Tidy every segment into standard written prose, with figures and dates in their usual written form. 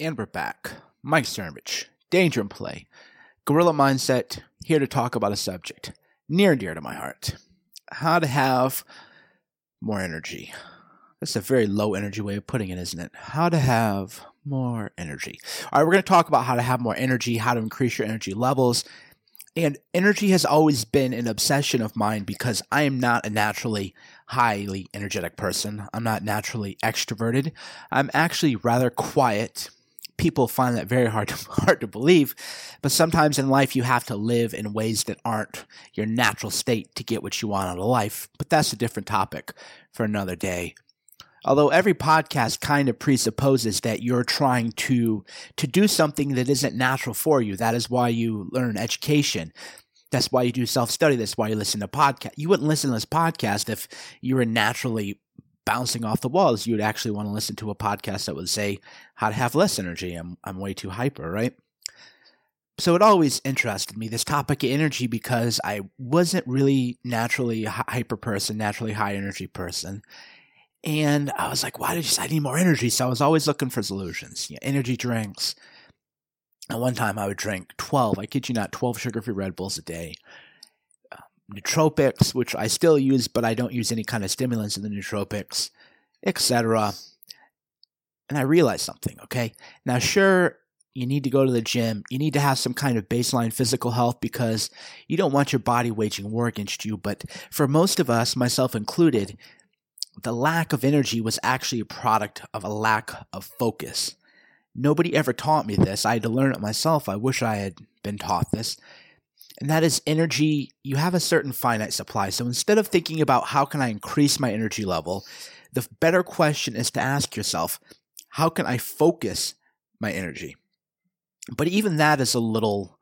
And we're back. Mike Cernovich, Danger in Play, Gorilla Mindset, here to talk about a subject near and dear to my heart. How to have more energy. That's a very low energy way of putting it, isn't it? How to have more energy. All right, we're going to talk about how to have more energy, how to increase your energy levels. And energy has always been an obsession of mine because I am not a naturally highly energetic person. I'm not naturally extroverted. I'm actually rather quiet. People find that very hard to believe, but sometimes in life you have to live in ways that aren't your natural state to get what you want out of life. But that's a different topic for another day. Although every podcast kind of presupposes that you're trying to do something that isn't natural for you. That is why you learn education. That's why you do self-study. That's why you listen to podcasts. You wouldn't listen to this podcast if you were naturally bouncing off the walls. You would actually want to listen to a podcast that would say how to have less energy. I'm way too hyper, right? So it always interested me, this topic of energy, because I wasn't really naturally a hyper person, naturally high energy person. And I was like, I need more energy. So I was always looking for solutions, energy drinks. At one time I would drink 12, I kid you not, 12 sugar-free Red Bulls a day. Nootropics, which I still use, but I don't use any kind of stimulants in the nootropics, etc. And I realized something, okay? Now, sure, you need to go to the gym. You need to have some kind of baseline physical health because you don't want your body waging war against you. But for most of us, myself included, the lack of energy was actually a product of a lack of focus. Nobody ever taught me this. I had to learn it myself. I wish I had been taught this. And that is energy. You have a certain finite supply. So instead of thinking about how can I increase my energy level, the better question is to ask yourself, how can I focus my energy? But even that is a little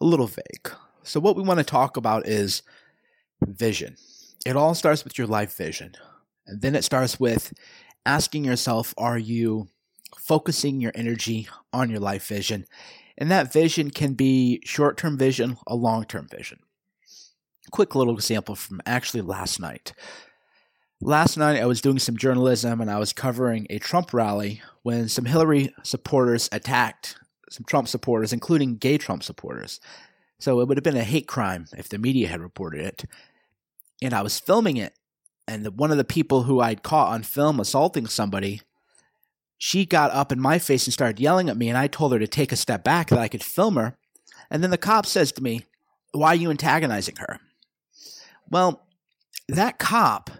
vague. So what we want to talk about is vision. It all starts with your life vision. And then it starts with asking yourself, are you focusing your energy on your life vision? And that vision can be short-term vision or long-term vision. Quick little example from actually last night. Last night I was doing some journalism and I was covering a Trump rally when some Hillary supporters attacked some Trump supporters, including gay Trump supporters. So it would have been a hate crime if the media had reported it. And I was filming it. And one of the people who I'd caught on film assaulting somebody, she got up in my face and started yelling at me, and I told her to take a step back that I could film her. And then the cop says to me, "Why are you antagonizing her?" Well, that cop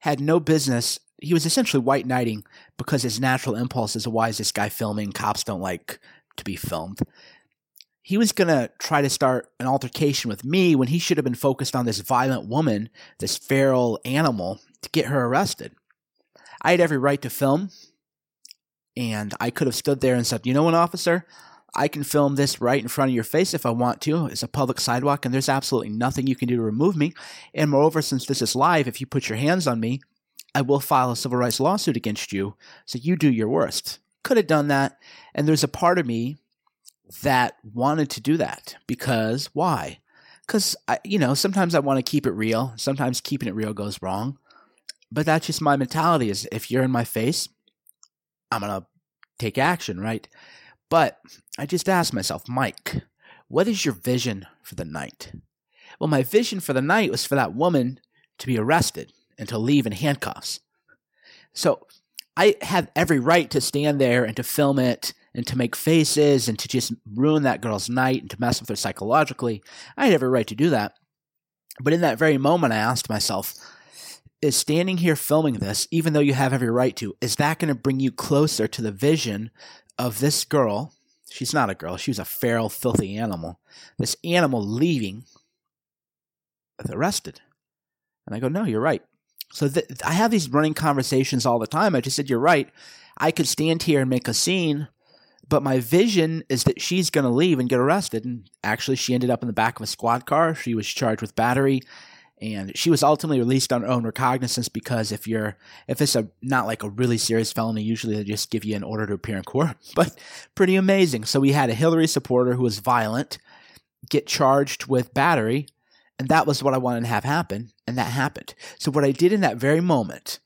had no business. He was essentially white knighting because his natural impulse is, why is this guy filming? Cops don't like to be filmed. He was going to try to start an altercation with me when he should have been focused on this violent woman, this feral animal, to get her arrested. I had every right to film, and I could have stood there and said, you know what, officer, I can film this right in front of your face if I want to. It's a public sidewalk, and there's absolutely nothing you can do to remove me. And moreover, since this is live, if you put your hands on me, I will file a civil rights lawsuit against you, so you do your worst. Could have done that, and there's a part of me that wanted to do that because why? Because, sometimes I want to keep it real. Sometimes keeping it real goes wrong. But that's just my mentality is if you're in my face, I'm going to take action, right? But I just asked myself, Mike, what is your vision for the night? Well, my vision for the night was for that woman to be arrested and to leave in handcuffs. So I have every right to stand there and to film it and to make faces and to just ruin that girl's night and to mess with her psychologically. I had every right to do that. But in that very moment, I asked myself, is standing here filming this, even though you have every right to, is that going to bring you closer to the vision of this girl? She's not a girl. She was a feral, filthy animal. This animal leaving arrested. And I go, no, you're right. So I have these running conversations all the time. I just said, you're right. I could stand here and make a scene, but my vision is that she's going to leave and get arrested. And actually, she ended up in the back of a squad car. She was charged with battery, and she was ultimately released on her own recognizance because if it's not like a really serious felony, usually they just give you an order to appear in court. But pretty amazing. So we had a Hillary supporter who was violent get charged with battery, and that was what I wanted to have happen, and that happened. So what I did in that very moment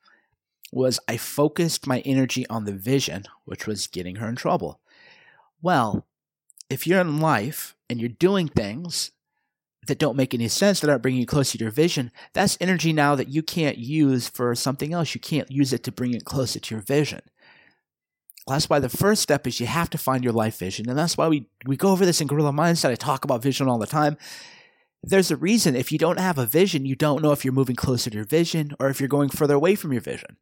was I focused my energy on the vision, which was getting her in trouble. Well, if you're in life and you're doing things that don't make any sense, that aren't bringing you closer to your vision, that's energy now that you can't use for something else. You can't use it to bring it closer to your vision. That's why the first step is you have to find your life vision. And that's why we go over this in Gorilla Mindset. I talk about vision all the time. There's a reason if you don't have a vision, you don't know if you're moving closer to your vision or if you're going further away from your vision.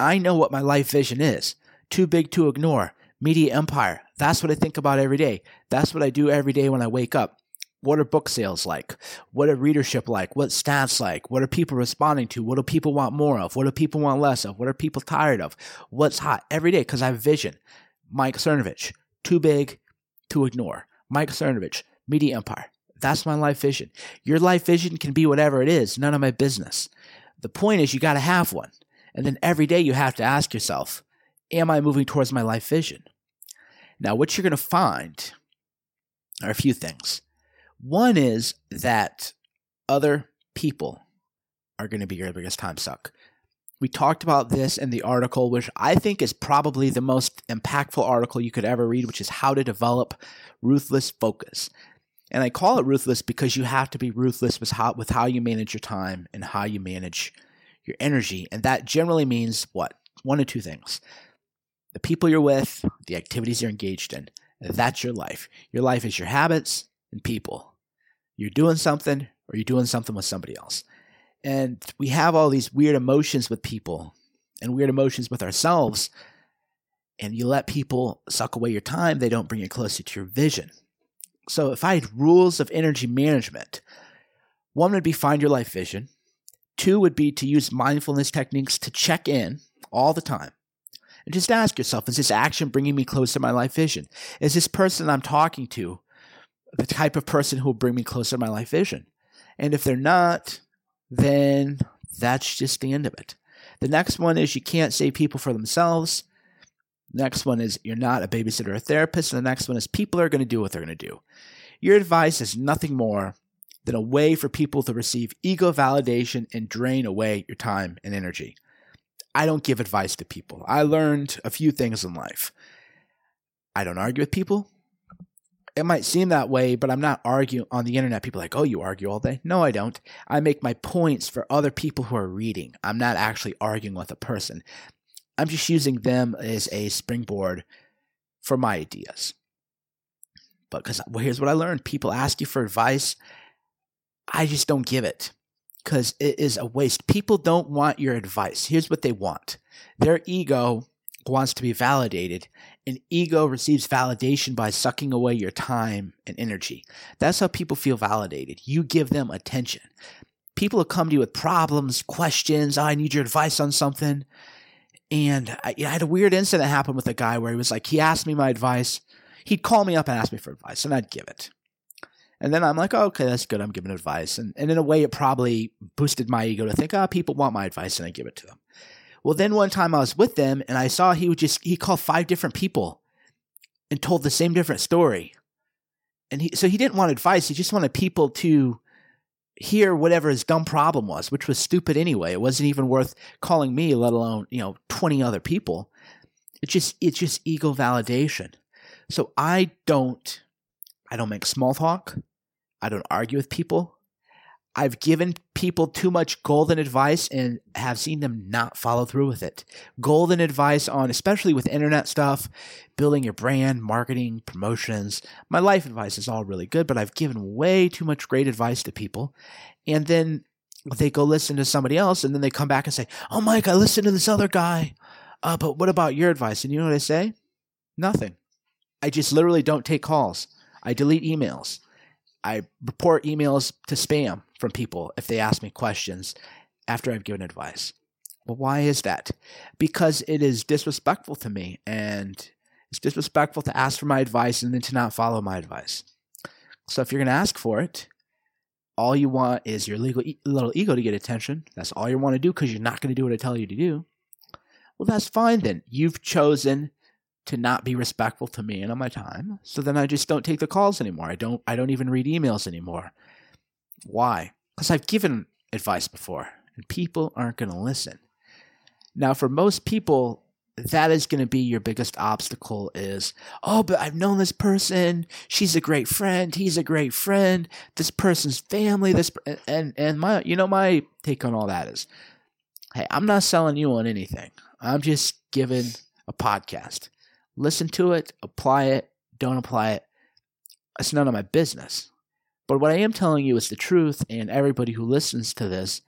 I know what my life vision is. Too big to ignore. Media empire. That's what I think about every day. That's what I do every day when I wake up. What are book sales like? What are readership like? What stats like? What are people responding to? What do people want more of? What do people want less of? What are people tired of? What's hot every day? Because I have vision. Mike Cernovich, too big to ignore. Mike Cernovich, media empire. That's my life vision. Your life vision can be whatever it is. None of my business. The point is you got to have one. And then every day you have to ask yourself, am I moving towards my life vision? Now, what you're going to find are a few things. One is that other people are going to be your biggest time suck. We talked about this in the article, which I think is probably the most impactful article you could ever read, which is How to Develop Ruthless Focus. And I call it ruthless because you have to be ruthless with how you manage your time and how you manage your energy. And that generally means what? One or two things. The people you're with, the activities you're engaged in. That's your life. Your life is your habits and people. You're doing something or you're doing something with somebody else. And we have all these weird emotions with people and weird emotions with ourselves. And you let people suck away your time. They don't bring you closer to your vision. So if I had rules of energy management, one would be find your life vision. Two would be to use mindfulness techniques to check in all the time. And just ask yourself, is this action bringing me closer to my life vision? Is this person I'm talking to the type of person who will bring me closer to my life vision? And if they're not, then that's just the end of it. The next one is you can't save people for themselves. The next one is you're not a babysitter or a therapist. And the next one is people are going to do what they're going to do. Your advice is nothing more than a way for people to receive ego validation and drain away your time and energy. I don't give advice to people. I learned a few things in life. I don't argue with people. It might seem that way, but I'm not arguing on the internet. People are like, oh, you argue all day. No, I don't. I make my points for other people who are reading. I'm not actually arguing with a person. I'm just using them as a springboard for my ideas. But here's what I learned. People ask you for advice. I just don't give it because it is a waste. People don't want your advice. Here's what they want. Their ego wants to be validated, and ego receives validation by sucking away your time and energy. That's how people feel validated. You give them attention. People will come to you with problems, questions. Oh, I need your advice on something. And I had a weird incident that happened with a guy where he was like, he asked me my advice. He'd call me up and ask me for advice, and I'd give it. And then I'm like, oh, okay, that's good. I'm giving advice. And in a way, it probably boosted my ego to think, oh, people want my advice, and I give it to them. Well, then one time I was with them, and I saw he called 5 different people and told the same different story. And so he didn't want advice. He just wanted people to hear whatever his dumb problem was, which was stupid anyway. It wasn't even worth calling me, let alone 20 other people. It's just ego validation. So I don't make small talk. I don't argue with people. I've given people too much golden advice and have seen them not follow through with it. Golden advice on, especially with internet stuff, building your brand, marketing, promotions. My life advice is all really good, but I've given way too much great advice to people. And then they go listen to somebody else, and then they come back and say, oh, Mike, I listened to this other guy, but what about your advice? And you know what I say? Nothing. I just literally don't take calls. I delete emails. I report emails to spam from people if they ask me questions after I've given advice. Well, why is that? Because it is disrespectful to me, and it's disrespectful to ask for my advice and then to not follow my advice. So if you're going to ask for it, all you want is your little ego to get attention. That's all you want to do because you're not going to do what I tell you to do. Well, that's fine then. You've chosen to not be respectful to me and on my time. So then I just don't take the calls anymore. I don't even read emails anymore. Why? Because I've given advice before and people aren't going to listen. Now, for most people, that is going to be your biggest obstacle is, oh, but I've known this person. She's a great friend. He's a great friend. This person's family. And my, you know, my take on all that is, hey, I'm not selling you on anything. I'm just giving a podcast. Listen to it, apply it, don't apply it. It's none of my business. But what I am telling you is the truth, and everybody who listens to this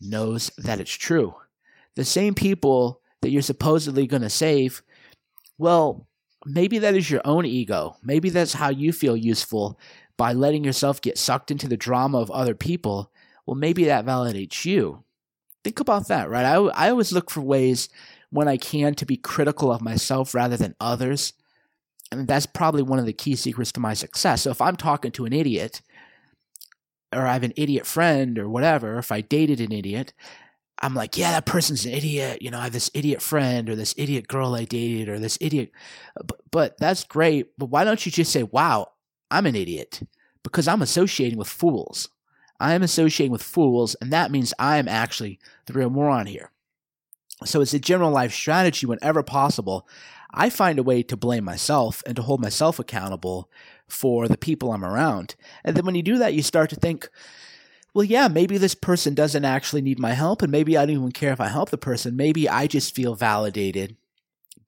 knows that it's true. The same people that you're supposedly going to save, well, maybe that is your own ego. Maybe that's how you feel useful by letting yourself get sucked into the drama of other people. Well, maybe that validates you. Think about that, right? I always look for ways when I can to be critical of myself rather than others. And that's probably one of the key secrets to my success. So if I'm talking to an idiot, or I have an idiot friend or whatever, if I dated an idiot, I'm like, yeah, that person's an idiot. You know, I have this idiot friend or this idiot girl I dated or this idiot. But that's great. But why don't you just say, wow, I'm an idiot, because I'm associating with fools. I am associating with fools, and that means I am actually the real moron here. So it's a general life strategy whenever possible. I find a way to blame myself and to hold myself accountable for the people I'm around. And then when you do that, you start to think, well, yeah, maybe this person doesn't actually need my help, and maybe I don't even care if I help the person. Maybe I just feel validated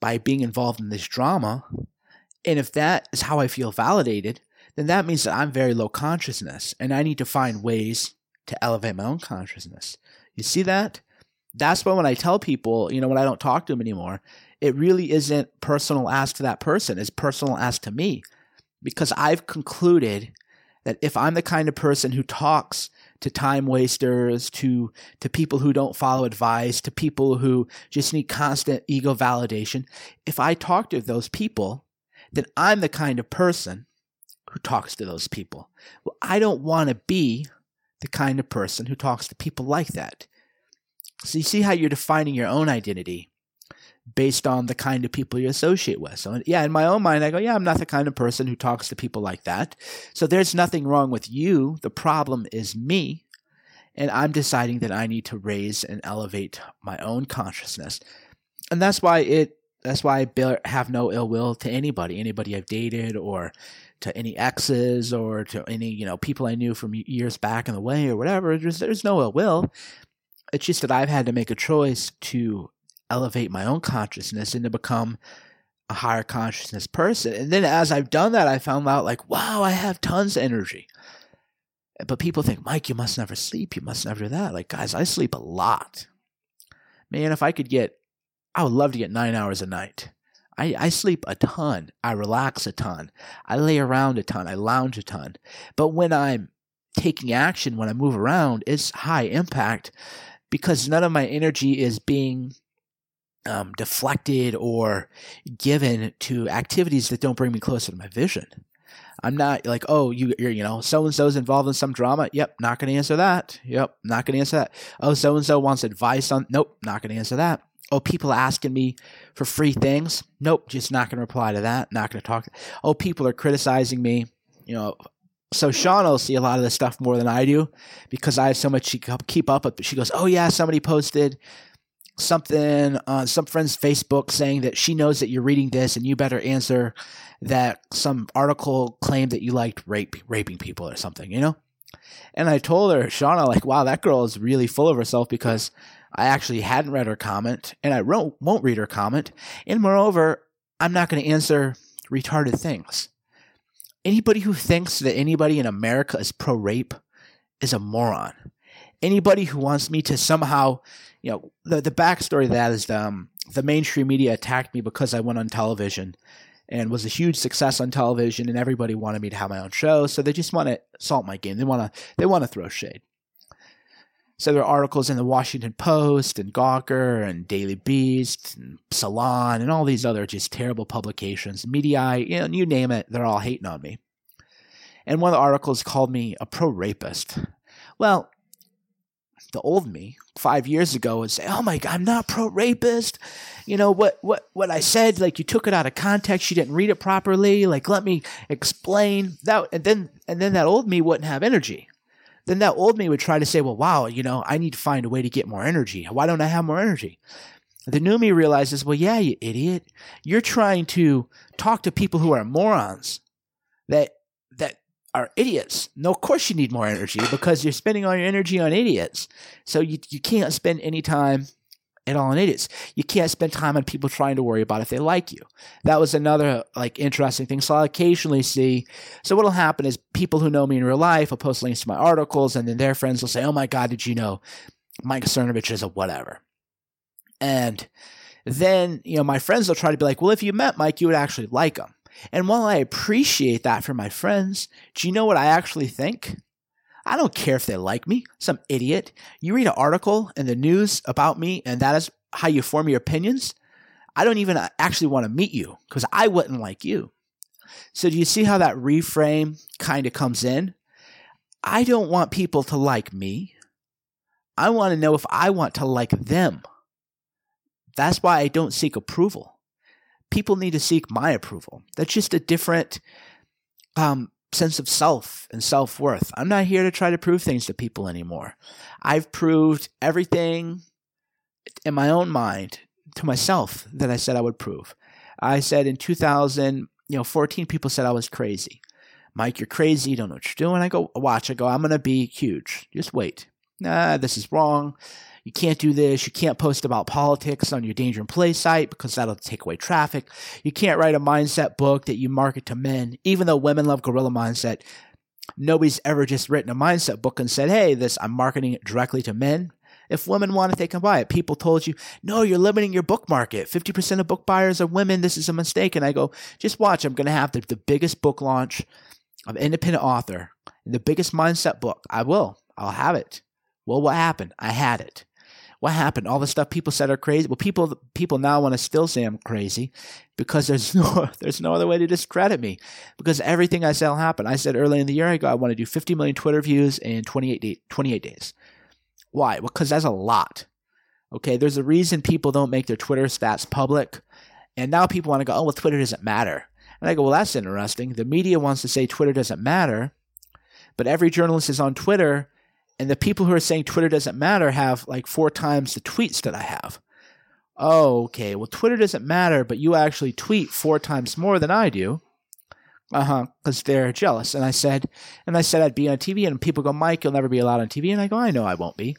by being involved in this drama. And if that is how I feel validated, then that means that I'm very low consciousness, and I need to find ways to elevate my own consciousness. You see that? That's why when I tell people, you know, when I don't talk to them anymore, it really isn't personal as to that person. It's personal as to me, because I've concluded that if I'm the kind of person who talks to time wasters, to people who don't follow advice, to people who just need constant ego validation, if I talk to those people, then I'm the kind of person who talks to those people. Well, I don't want to be the kind of person who talks to people like that. So you see how you're defining your own identity based on the kind of people you associate with. So yeah, in my own mind, I go, yeah, I'm not the kind of person who talks to people like that. So there's nothing wrong with you. The problem is me. And I'm deciding that I need to raise and elevate my own consciousness. And that's why I have no ill will to anybody I've dated, or to any exes, or to any, you know, people I knew from years back in the way or whatever. There's no ill will. It's just that I've had to make a choice to elevate my own consciousness and to become a higher consciousness person. And then as I've done that, I found out, like, wow, I have tons of energy. But people think, Mike, you must never sleep. You must never do that. Like, guys, I sleep a lot. Man, if I could get, I would love to get 9 hours a night. I sleep a ton. I relax a ton. I lay around a ton. I lounge a ton. But when I'm taking action, when I move around, it's high impact, because none of my energy is being deflected or given to activities that don't bring me closer to my vision. I'm not like, oh, you're, you know, so-and-so's involved in some drama. Yep, not going to answer that. Yep, not going to answer that. Oh, so-and-so wants advice on, nope, not going to answer that. Oh, people asking me for free things. Nope, just not going to reply to that. Not going to talk. Oh, people are criticizing me, you know. So Sean will see a lot of this stuff more than I do, because I have so much to keep up with. She goes, oh yeah, somebody posted something on some friend's Facebook saying that she knows that you're reading this and you better answer that some article claimed that you liked raping people or something, you know? And I told her, Shauna, like, wow, that girl is really full of herself, because I actually hadn't read her comment, and I won't read her comment. And moreover, I'm not going to answer retarded things. Anybody who thinks that anybody in America is pro-rape is a moron. Anybody who wants me to somehow, you know, the backstory of that is the mainstream media attacked me because I went on television and was a huge success on television, and everybody wanted me to have my own show. So they just want to salt my game. They want to throw shade. So there are articles in the Washington Post and Gawker and Daily Beast and Salon and all these other just terrible publications, Mediaite, you know, you name it, they're all hating on me. And one of the articles called me a pro-rapist. Well, the old me 5 years ago would say, oh my God, I'm not pro-rapist. You know, what I said, like, you took it out of context. You didn't read it properly. Like, let me explain that. And then that old me wouldn't have energy. Then that old me would try to say, well, wow, you know, I need to find a way to get more energy. Why don't I have more energy? The new me realizes, well, yeah, you idiot. You're trying to talk to people who are morons, that are idiots. No, of course you need more energy because you're spending all your energy on idiots. So you can't spend any time at all on idiots. You can't spend time on people trying to worry about if they like you. That was another interesting thing. So I'll occasionally see – so what will happen is people who know me in real life will post links to my articles, and then their friends will say, oh my God, did you know Mike Cernovich is a whatever? And then, my friends will try to be like, well, if you met Mike, you would actually like him. And while I appreciate that for my friends, do you know what I actually think? I don't care if they like me, some idiot. You read an article in the news about me and that is how you form your opinions. I don't even actually want to meet you because I wouldn't like you. So do you see how that reframe kind of comes in? I don't want people to like me. I want to know if I want to like them. That's why I don't seek approval. People need to seek my approval. That's just a different sense of self and self-worth. I'm not here to try to prove things to people anymore. I've proved everything in my own mind to myself that I said I would prove. I said in 2014, people said I was crazy. Mike, you're crazy. You don't know what you're doing. I go, I'm going to be huge. Just wait. Nah, this is wrong. You can't do this. You can't post about politics on your Danger in Play site because that'll take away traffic. You can't write a mindset book that you market to men. Even though women love Gorilla Mindset, nobody's ever just written a mindset book and said, hey, I'm marketing it directly to men. If women want it, they can buy it. People told you, no, you're limiting your book market. 50% of book buyers are women. This is a mistake. And I go, just watch. I'm going to have the biggest book launch of an independent author, and the biggest mindset book. I will. I'll have it. Well, what happened? I had it. What happened? All the stuff people said are crazy. Well, people now want to still say I'm crazy because there's no other way to discredit me because everything I say will happen. I said early in the year, I want to do 50 million Twitter views in 28 days. Why? Well, because that's a lot. Okay, there's a reason people don't make their Twitter stats public. And now people want to go, oh, well, Twitter doesn't matter. And I go, well, that's interesting. The media wants to say Twitter doesn't matter, but every journalist is on Twitter. And the people who are saying Twitter doesn't matter have 4 times the tweets that I have. Oh, okay. Well, Twitter doesn't matter, but you actually tweet 4 times more than I do. Because they're jealous. And I said I'd be on TV, and people go, Mike, you'll never be allowed on TV. And I go, I know I won't be.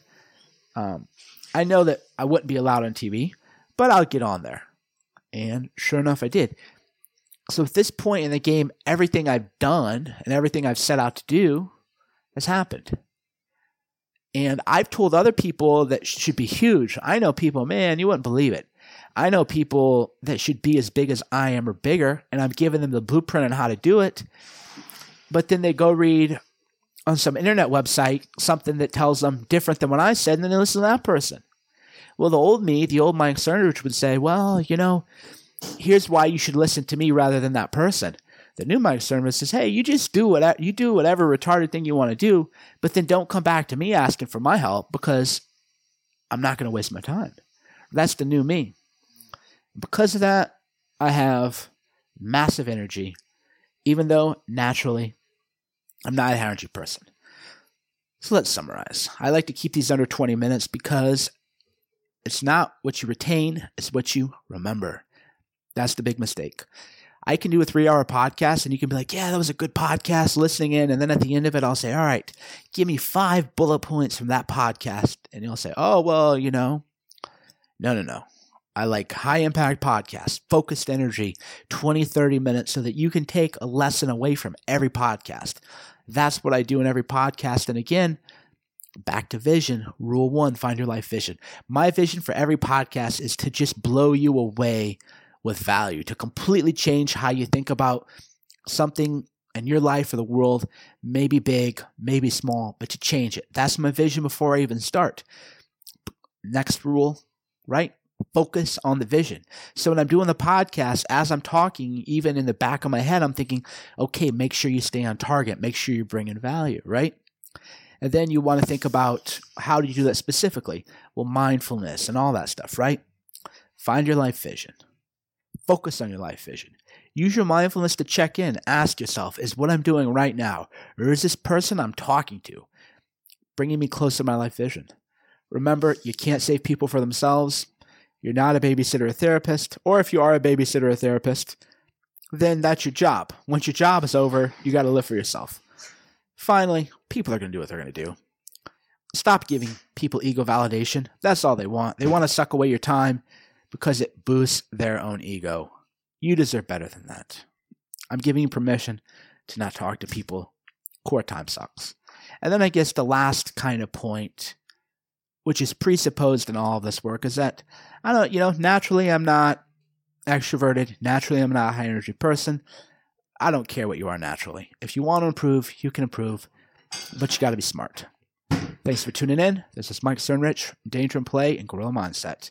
I know that I wouldn't be allowed on TV, but I'll get on there. And sure enough, I did. So at this point in the game, everything I've done and everything I've set out to do has happened. And I've told other people that should be huge. I know people, man, you wouldn't believe it. I know people that should be as big as I am or bigger, and I'm giving them the blueprint on how to do it. But then they go read on some internet website something that tells them different than what I said, and then they listen to that person. Well, the old Mike Cernovich would say, well, here's why you should listen to me rather than that person. The new Mike Cernovich says, hey, you just do whatever retarded thing you want to do, but then don't come back to me asking for my help because I'm not going to waste my time. That's the new me. Because of that, I have massive energy, even though naturally I'm not an energy person. So let's summarize. I like to keep these under 20 minutes because it's not what you retain, it's what you remember. That's the big mistake. I can do a 3-hour podcast and you can be like, yeah, that was a good podcast, listening in. And then at the end of it, I'll say, all right, give me 5 bullet points from that podcast. And you'll say, oh, well, no. I like high impact podcasts, focused energy, 20, 30 minutes so that you can take a lesson away from every podcast. That's what I do in every podcast. And again, back to vision, rule 1, find your life vision. My vision for every podcast is to just blow you away with value, to completely change how you think about something in your life or the world, maybe big, maybe small, but to change it. That's my vision before I even start. Next rule, right? Focus on the vision. So when I'm doing the podcast, as I'm talking, even in the back of my head, I'm thinking, okay, make sure you stay on target. Make sure you're bringing value, right? And then you want to think about how do you do that specifically? Well, mindfulness and all that stuff, right? Find your life vision. Focus on your life vision. Use your mindfulness to check in. Ask yourself, is what I'm doing right now, or is this person I'm talking to, bringing me closer to my life vision? Remember, you can't save people for themselves. you're not a babysitter or therapist, or if you are a babysitter or therapist, then that's your job. Once your job is over, you got to live for yourself. Finally, people are going to do what they're going to do. Stop giving people ego validation. That's all they want. They want to suck away your time because it boosts their own ego. You deserve better than that. I'm giving you permission to not talk to people. Core time sucks. And then I guess the last kind of point, which is presupposed in all of this work, is that, naturally I'm not extroverted. Naturally, I'm not a high-energy person. I don't care what you are naturally. If you want to improve, you can improve, but you got to be smart. Thanks for tuning in. This is Mike Cernovich from Danger in Play and Gorilla Mindset.